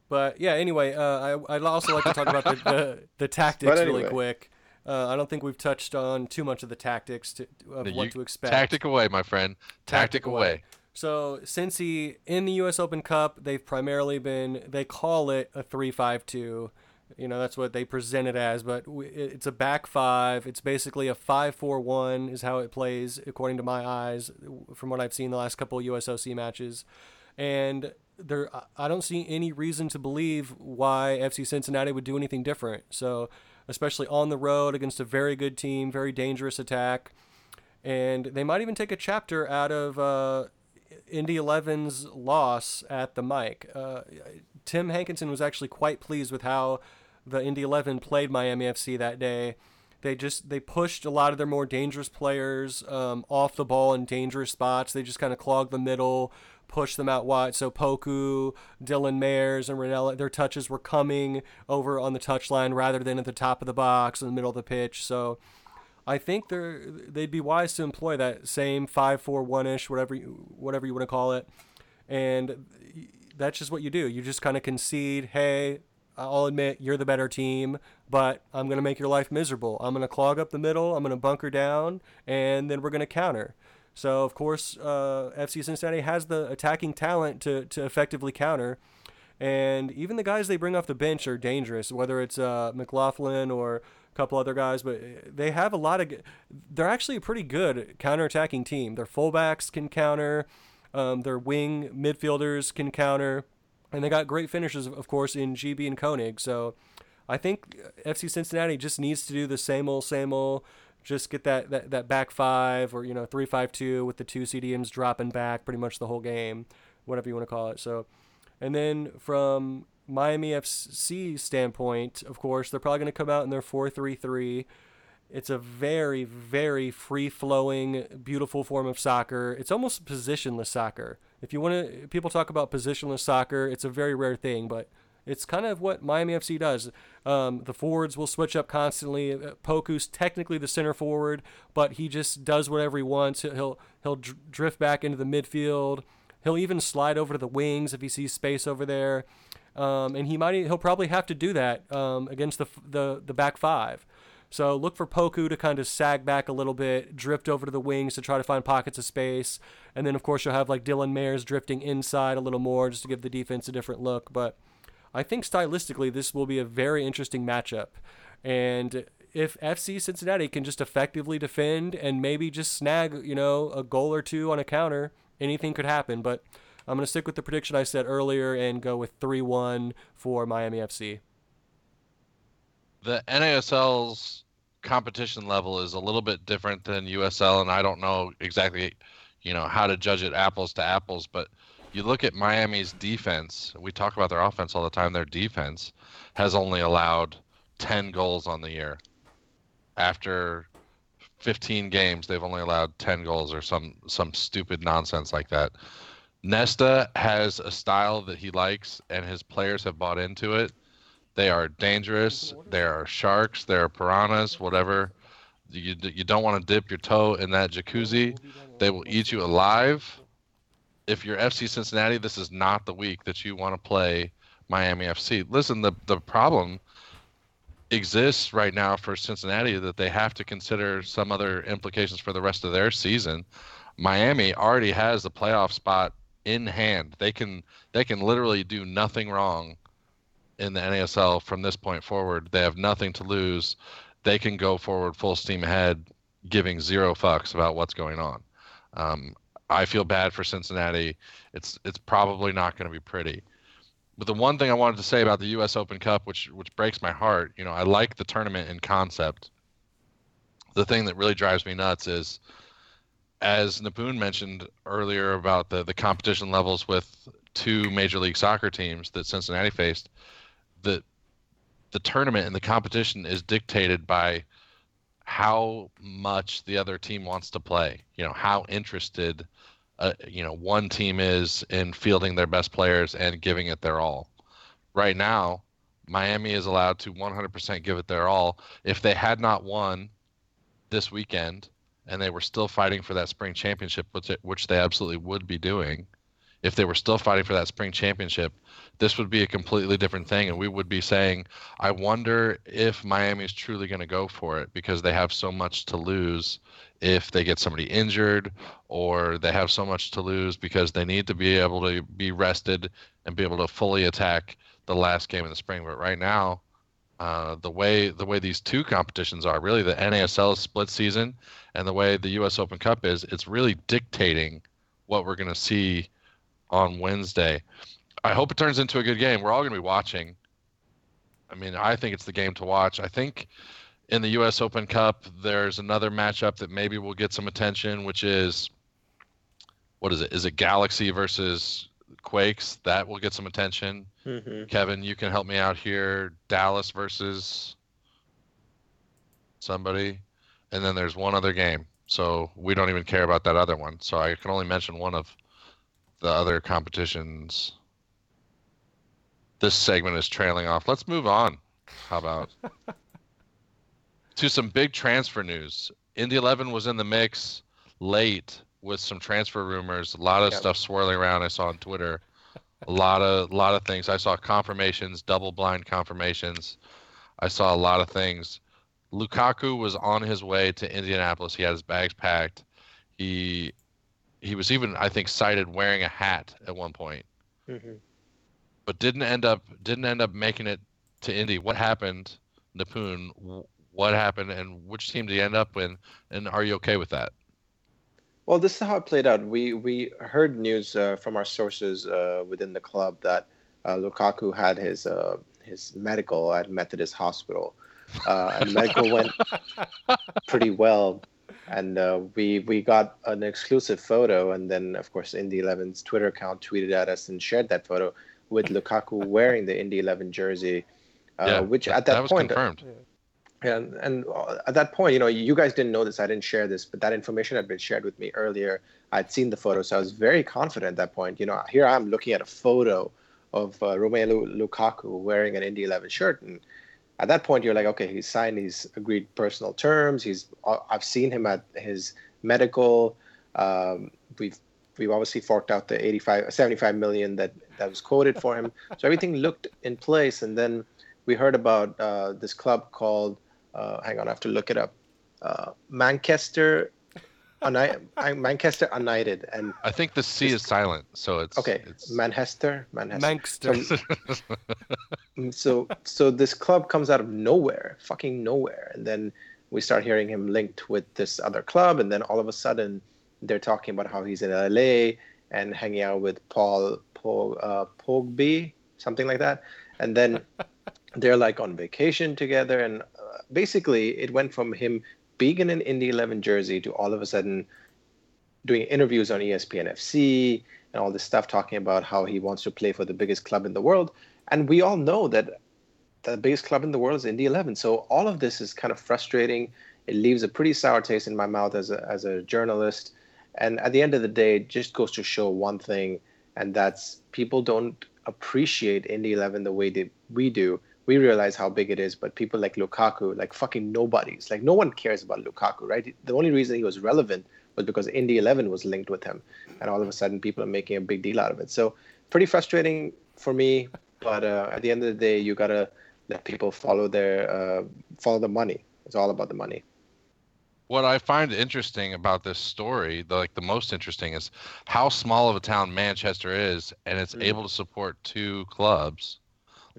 but, yeah, anyway, uh, I, I'd also like to talk about the, the, the tactics anyway. really quick. Uh, I don't think we've touched on too much of the tactics to, of no, what you, to expect. Tactic away, my friend. Tactic, tactic away. away. So, Cincy, in the U S Open Cup, they've primarily been, they call it a three five two. You know, that's what they present it as, but it's a back five. It's basically a five four one is how it plays, according to my eyes, from what I've seen the last couple of U S O C matches. And there, I don't see any reason to believe why F C Cincinnati would do anything different. So, especially on the road against a very good team, very dangerous attack. And they might even take a chapter out of uh, Indy eleven's loss at the mic. Uh, Tim Hankinson was actually quite pleased with how the Indy eleven played Miami F C that day. They just they pushed a lot of their more dangerous players um, off the ball in dangerous spots. They just kind of clogged the middle, pushed them out wide. So Poku, Dylan Mares, and Rennella, their touches were coming over on the touchline rather than at the top of the box in the middle of the pitch. So I think they're they'd be wise to employ that same five four one ish, whatever you, whatever you want to call it, and that's just what you do. You just kind of concede, hey, I'll admit you're the better team, but I'm going to make your life miserable. I'm going to clog up the middle. I'm going to bunker down, and then we're going to counter. So, of course, uh, F C Cincinnati has the attacking talent to, to effectively counter. And even the guys they bring off the bench are dangerous, whether it's uh, McLaughlin or a couple other guys. But they have a lot of – they're actually a pretty good counterattacking team. Their fullbacks can counter. Um, their wing midfielders can counter. And they got great finishes, of course, in G B and Koenig. So I think F C Cincinnati just needs to do the same old, same old. Just get that, that, that back five or, you know, three five two with the two C D Ms dropping back pretty much the whole game, whatever you want to call it. So, and then from Miami F C standpoint, of course, they're probably going to come out in their four three three. It's a very, very free-flowing, beautiful form of soccer. It's almost positionless soccer. If you want to, people talk about positionless soccer. It's a very rare thing, but it's kind of what Miami F C does. Um, the forwards will switch up constantly. Poku's technically the center forward, but he just does whatever he wants. He'll he'll dr- drift back into the midfield. He'll even slide over to the wings if he sees space over there, um, and he might he'll probably have to do that um, against the, the the back five. So look for Poku to kind of sag back a little bit, drift over to the wings to try to find pockets of space. And then, of course, you'll have like Dylan Mares drifting inside a little more just to give the defense a different look. But I think stylistically this will be a very interesting matchup. And if F C Cincinnati can just effectively defend and maybe just snag, you know, a goal or two on a counter, anything could happen. But I'm going to stick with the prediction I said earlier and go with three one for Miami F C. The N A S L's competition level is a little bit different than U S L, and I don't know exactly, you know, how to judge it apples to apples, but you look at Miami's defense. We talk about their offense all the time. Their defense has only allowed ten goals on the year. After fifteen games, they've only allowed ten goals or some, some stupid nonsense like that. Nesta has a style that he likes, and his players have bought into it. They are dangerous. There are sharks. There are piranhas. Whatever. You you don't want to dip your toe in that jacuzzi. They will eat you alive. If you're F C Cincinnati, this is not the week that you want to play Miami F C. Listen, the the problem exists right now for Cincinnati that they have to consider some other implications for the rest of their season. Miami already has the playoff spot in hand. They can they can literally do nothing wrong in the N A S L from this point forward. They have nothing to lose. They can go forward full steam ahead, giving zero fucks about what's going on. Um, I feel bad for Cincinnati. It's it's probably not going to be pretty. But the one thing I wanted to say about the U S Open Cup, which which breaks my heart, you know, I like the tournament in concept. The thing that really drives me nuts is, as Nipun mentioned earlier about the, the competition levels with two Major League Soccer teams that Cincinnati faced, that the tournament and the competition is dictated by how much the other team wants to play. You know, how interested, uh, you know, one team is in fielding their best players and giving it their all. Right now, Miami is allowed to one hundred percent give it their all. If they had not won this weekend and they were still fighting for that spring championship, which, which they absolutely would be doing, if they were still fighting for that spring championship, this would be a completely different thing. And we would be saying, I wonder if Miami is truly going to go for it, because they have so much to lose if they get somebody injured, or they have so much to lose because they need to be able to be rested and be able to fully attack the last game in the spring. But right now, uh, the way the way these two competitions are, really the N A S L split season and the way the U S Open Cup is, it's really dictating what we're going to see on Wednesday. I hope it turns into a good game. We're all going to be watching. I mean, I think it's the game to watch. I think in the U S Open Cup, there's another matchup that maybe will get some attention, which is, what is it? Is it Galaxy versus Quakes? That will get some attention. Mm-hmm. Kevin, you can help me out here. Dallas versus somebody. And then there's one other game. So we don't even care about that other one. So I can only mention one of the other competitions. This segment is trailing off. Let's move on. How about to some big transfer news. Indy eleven was in the mix late with some transfer rumors. A lot of yep. stuff swirling around I saw on Twitter. A lot of lot of things. I saw confirmations, double-blind confirmations. I saw a lot of things. Lukaku was on his way to Indianapolis. He had his bags packed. He he was even, I think, cited wearing a hat at one point. Mm-hmm. But didn't end up didn't end up making it to Indy. What happened, Nipun? What happened, and which team did he end up with? And are you okay with that? Well, this is how it played out. We we heard news uh, from our sources uh, within the club that uh, Lukaku had his uh, his medical at Methodist Hospital. Uh, and medical went pretty well, and uh, we we got an exclusive photo, and then of course Indy eleven's Twitter account tweeted at us and shared that photo with Lukaku wearing the Indy eleven jersey, uh, yeah, which at that, that was point confirmed. And, and at that point, you know, you guys didn't know this. I didn't share this, but that information had been shared with me earlier. I'd seen the photo, so I was very confident at that point. You know, here I'm looking at a photo of uh, Romelu Lukaku wearing an Indy eleven shirt, and at that point, you're like, okay, he's signed. He's agreed personal terms. He's I've seen him at his medical. Um, we've. We've obviously forked out the eighty-five, seventy-five million that, that was quoted for him. So everything looked in place. And then we heard about uh, this club called, uh, hang on, I have to look it up, uh, Manchester United. Manchester United. And I think the C is silent, so it's... Okay, it's... Manchester. Manchester. Manchester. So, so, so this club comes out of nowhere, fucking nowhere. And then we start hearing him linked with this other club. And then all of a sudden... they're talking about how he's in L A and hanging out with Paul Pog, uh, Pogby, something like that. And then they're like on vacation together. And uh, basically it went from him being in an Indy eleven jersey to all of a sudden doing interviews on E S P N F C and all this stuff, talking about how he wants to play for the biggest club in the world. And we all know that the biggest club in the world is Indy eleven. So all of this is kind of frustrating. It leaves a pretty sour taste in my mouth as a, as a journalist. And at the end of the day, it just goes to show one thing, and that's people don't appreciate Indy eleven the way that we do. We realize how big it is, but people like Lukaku, like fucking nobodies, like no one cares about Lukaku, right? The only reason he was relevant was because Indy eleven was linked with him, and all of a sudden people are making a big deal out of it. So pretty frustrating for me, but uh, at the end of the day, you gotta let people follow their uh, follow the money. It's all about the money. What I find interesting about this story, the, like the most interesting, is how small of a town Manchester is, and it's mm. able to support two clubs.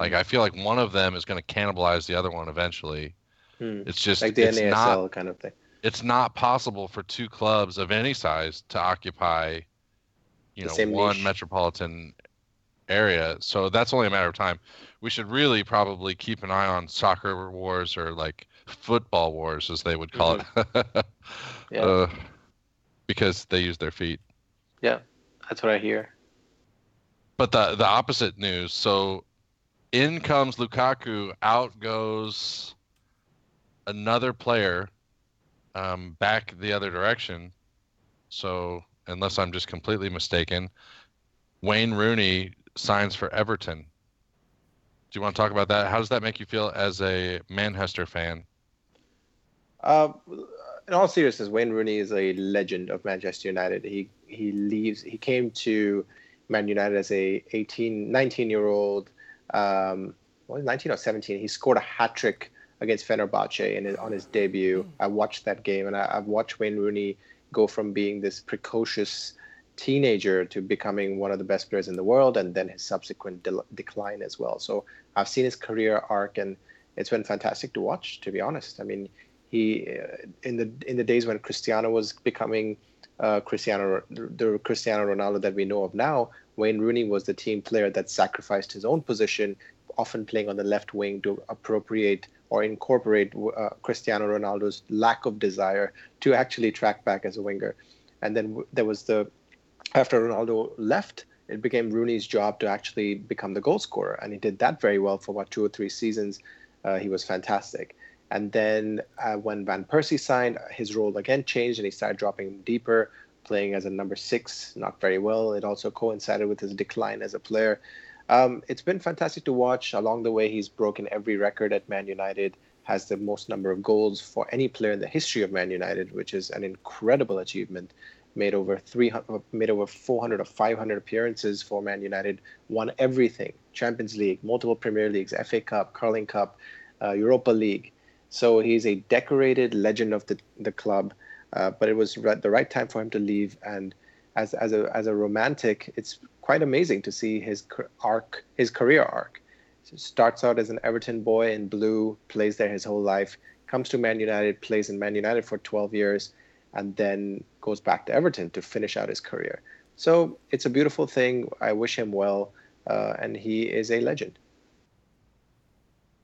Like mm. I feel like one of them is going to cannibalize the other one eventually. Mm. It's just like the it's N A S L not, kind of thing. It's not possible for two clubs of any size to occupy, you the know, one niche. metropolitan area. So that's only a matter of time. We should really probably keep an eye on soccer wars, or like football wars, as they would call mm-hmm. it. yeah. uh, because they use their feet. Yeah, that's what I hear. But the the opposite news. So in comes Lukaku, out goes another player um, back the other direction. So, unless I'm just completely mistaken, Wayne Rooney signs for Everton. Do you want to talk about that? How does that make you feel as a Manchester fan? Uh, in all seriousness, Wayne Rooney is a legend of Manchester United. He he leaves. He came to Man United as a eighteen, nineteen-year-old. Um, was it nineteen or seventeen? He scored a hat trick against Fenerbahce in his, on his debut. I watched that game, and I, I watched Wayne Rooney go from being this precocious teenager to becoming one of the best players in the world, and then his subsequent de- decline as well. So I've seen his career arc, and it's been fantastic to watch, to be honest. I mean, he uh, in the in the days when Cristiano was becoming uh, Cristiano the Cristiano Ronaldo that we know of now, Wayne Rooney was the team player that sacrificed his own position, often playing on the left wing, to appropriate or incorporate uh, Cristiano Ronaldo's lack of desire to actually track back as a winger. And then there was the after Ronaldo left, it became Rooney's job to actually become the goal scorer. And he did that very well for about two or three seasons. Uh, he was fantastic. And then uh, when Van Persie signed, his role again changed and he started dropping deeper, playing as a number six, not very well. It also coincided with his decline as a player. Um, it's been fantastic to watch. Along the way, he's broken every record at Man United, has the most number of goals for any player in the history of Man United, which is an incredible achievement. Made over three hundred, made over four hundred or five hundred appearances for Man United, won everything, Champions League, multiple Premier Leagues, F A Cup, Carling Cup, uh, Europa League. So he's a decorated legend of the the club, uh, but it was re- the right time for him to leave. And as as a as a romantic, it's quite amazing to see his arc, his career arc. So starts out as an Everton boy in blue, plays there his whole life, comes to Man United, plays in Man United for twelve years, and then goes back to Everton to finish out his career. So it's a beautiful thing. I wish him well, uh, and he is a legend.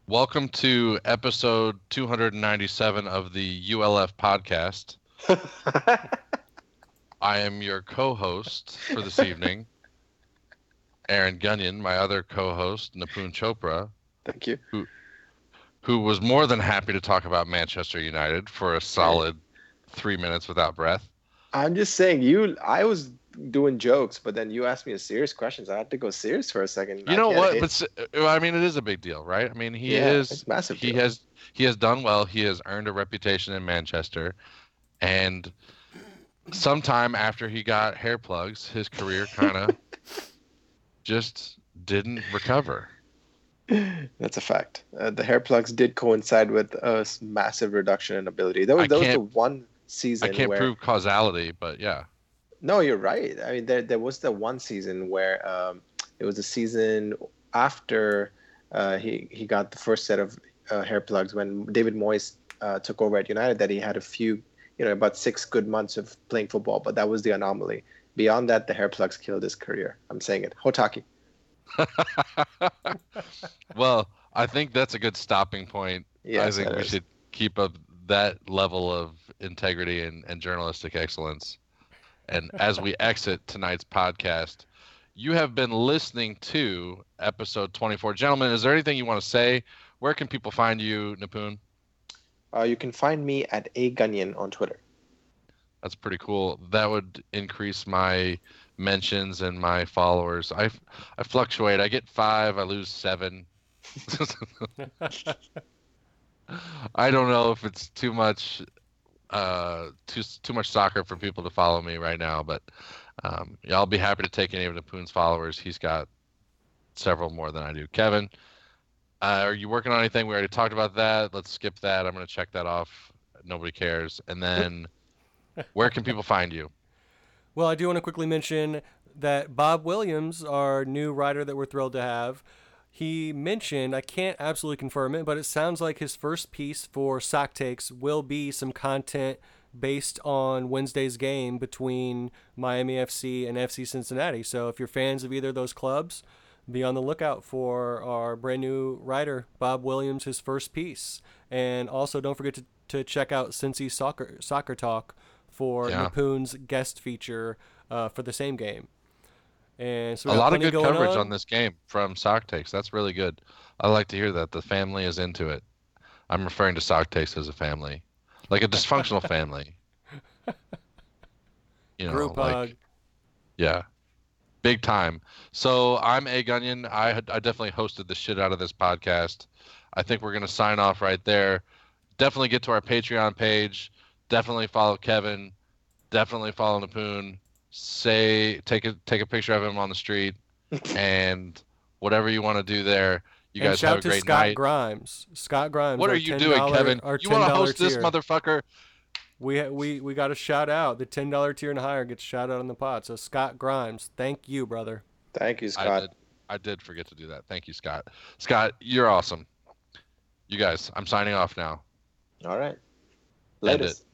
Welcome to episode two hundred ninety-seven of the U L F podcast. I am your co-host for this evening, Aaron Gunyon, my other co-host, Nipun Chopra. Thank you. Who, who was more than happy to talk about Manchester United for a solid three minutes without breath. I'm just saying, you. I was doing jokes, but then you asked me a serious question. So I had to go serious for a second. You I know what? But I mean, it is a big deal, right? I mean, he yeah, is it's massive. He deal. has he has done well. He has earned a reputation in Manchester, and sometime after he got hair plugs, his career kind of just didn't recover. That's a fact. Uh, the hair plugs did coincide with a massive reduction in ability. That was, that was the one season. I can't where... prove causality, but yeah. No, you're right. I mean, there there was the one season where um, it was the season after uh, he he got the first set of uh, hair plugs when David Moyes uh, took over at United, that he had a few, you know, about six good months of playing football, but that was the anomaly. Beyond that, the hair plugs killed his career. I'm saying it. Hotaki. Well, I think that's a good stopping point. Yes, I think we is. should keep up that level of integrity and, and journalistic excellence. And as we exit tonight's podcast, you have been listening to episode twenty-four. Gentlemen, is there anything you want to say? Where can people find you, Nipun? Uh, you can find me at A Gunyon on Twitter. That's pretty cool. That would increase my mentions and my followers. I, I fluctuate. I get five. I lose seven. I don't know if it's too much, uh, too too much soccer for people to follow me right now, but um, yeah, I'll be happy to take any of Nipun's followers. He's got several more than I do. Kevin, uh, are you working on anything? We already talked about that. Let's skip that. I'm going to check that off. Nobody cares. And then, where can people find you? Well, I do want to quickly mention that Bob Williams, our new writer that we're thrilled to have, he mentioned, I can't absolutely confirm it, but it sounds like his first piece for Sock Takes will be some content based on Wednesday's game between Miami F C and F C Cincinnati. So if you're fans of either of those clubs, be on the lookout for our brand new writer, Bob Williams, his first piece. And also don't forget to, to check out Cincy Soccer, Soccer Talk, for yeah. Nipun's guest feature uh, for the same game. And so a lot of good coverage on. on this game from Sock Takes. That's really good. I like to hear that. The family is into it. I'm referring to Sock Takes as a family, like a dysfunctional family. You know, group like, hug. Yeah, big time. So I'm A. Gunyon. I had, I definitely hosted the shit out of this podcast. I think we're gonna sign off right there. Definitely get to our Patreon page. Definitely follow Kevin. Definitely follow Nipun. Say take a take a picture of him on the street, and whatever you want to do there. You and guys shout have a great Scott night. Grimes. Scott Grimes. What are you doing, Kevin? You want to host tier. This motherfucker? We we we got a shout out. The ten dollar tier and higher gets shout out on the pod. So Scott Grimes, thank you, brother. Thank you, Scott. I did, I did forget to do that. Thank you, Scott. Scott, you're awesome. You guys, I'm signing off now. All right. Later.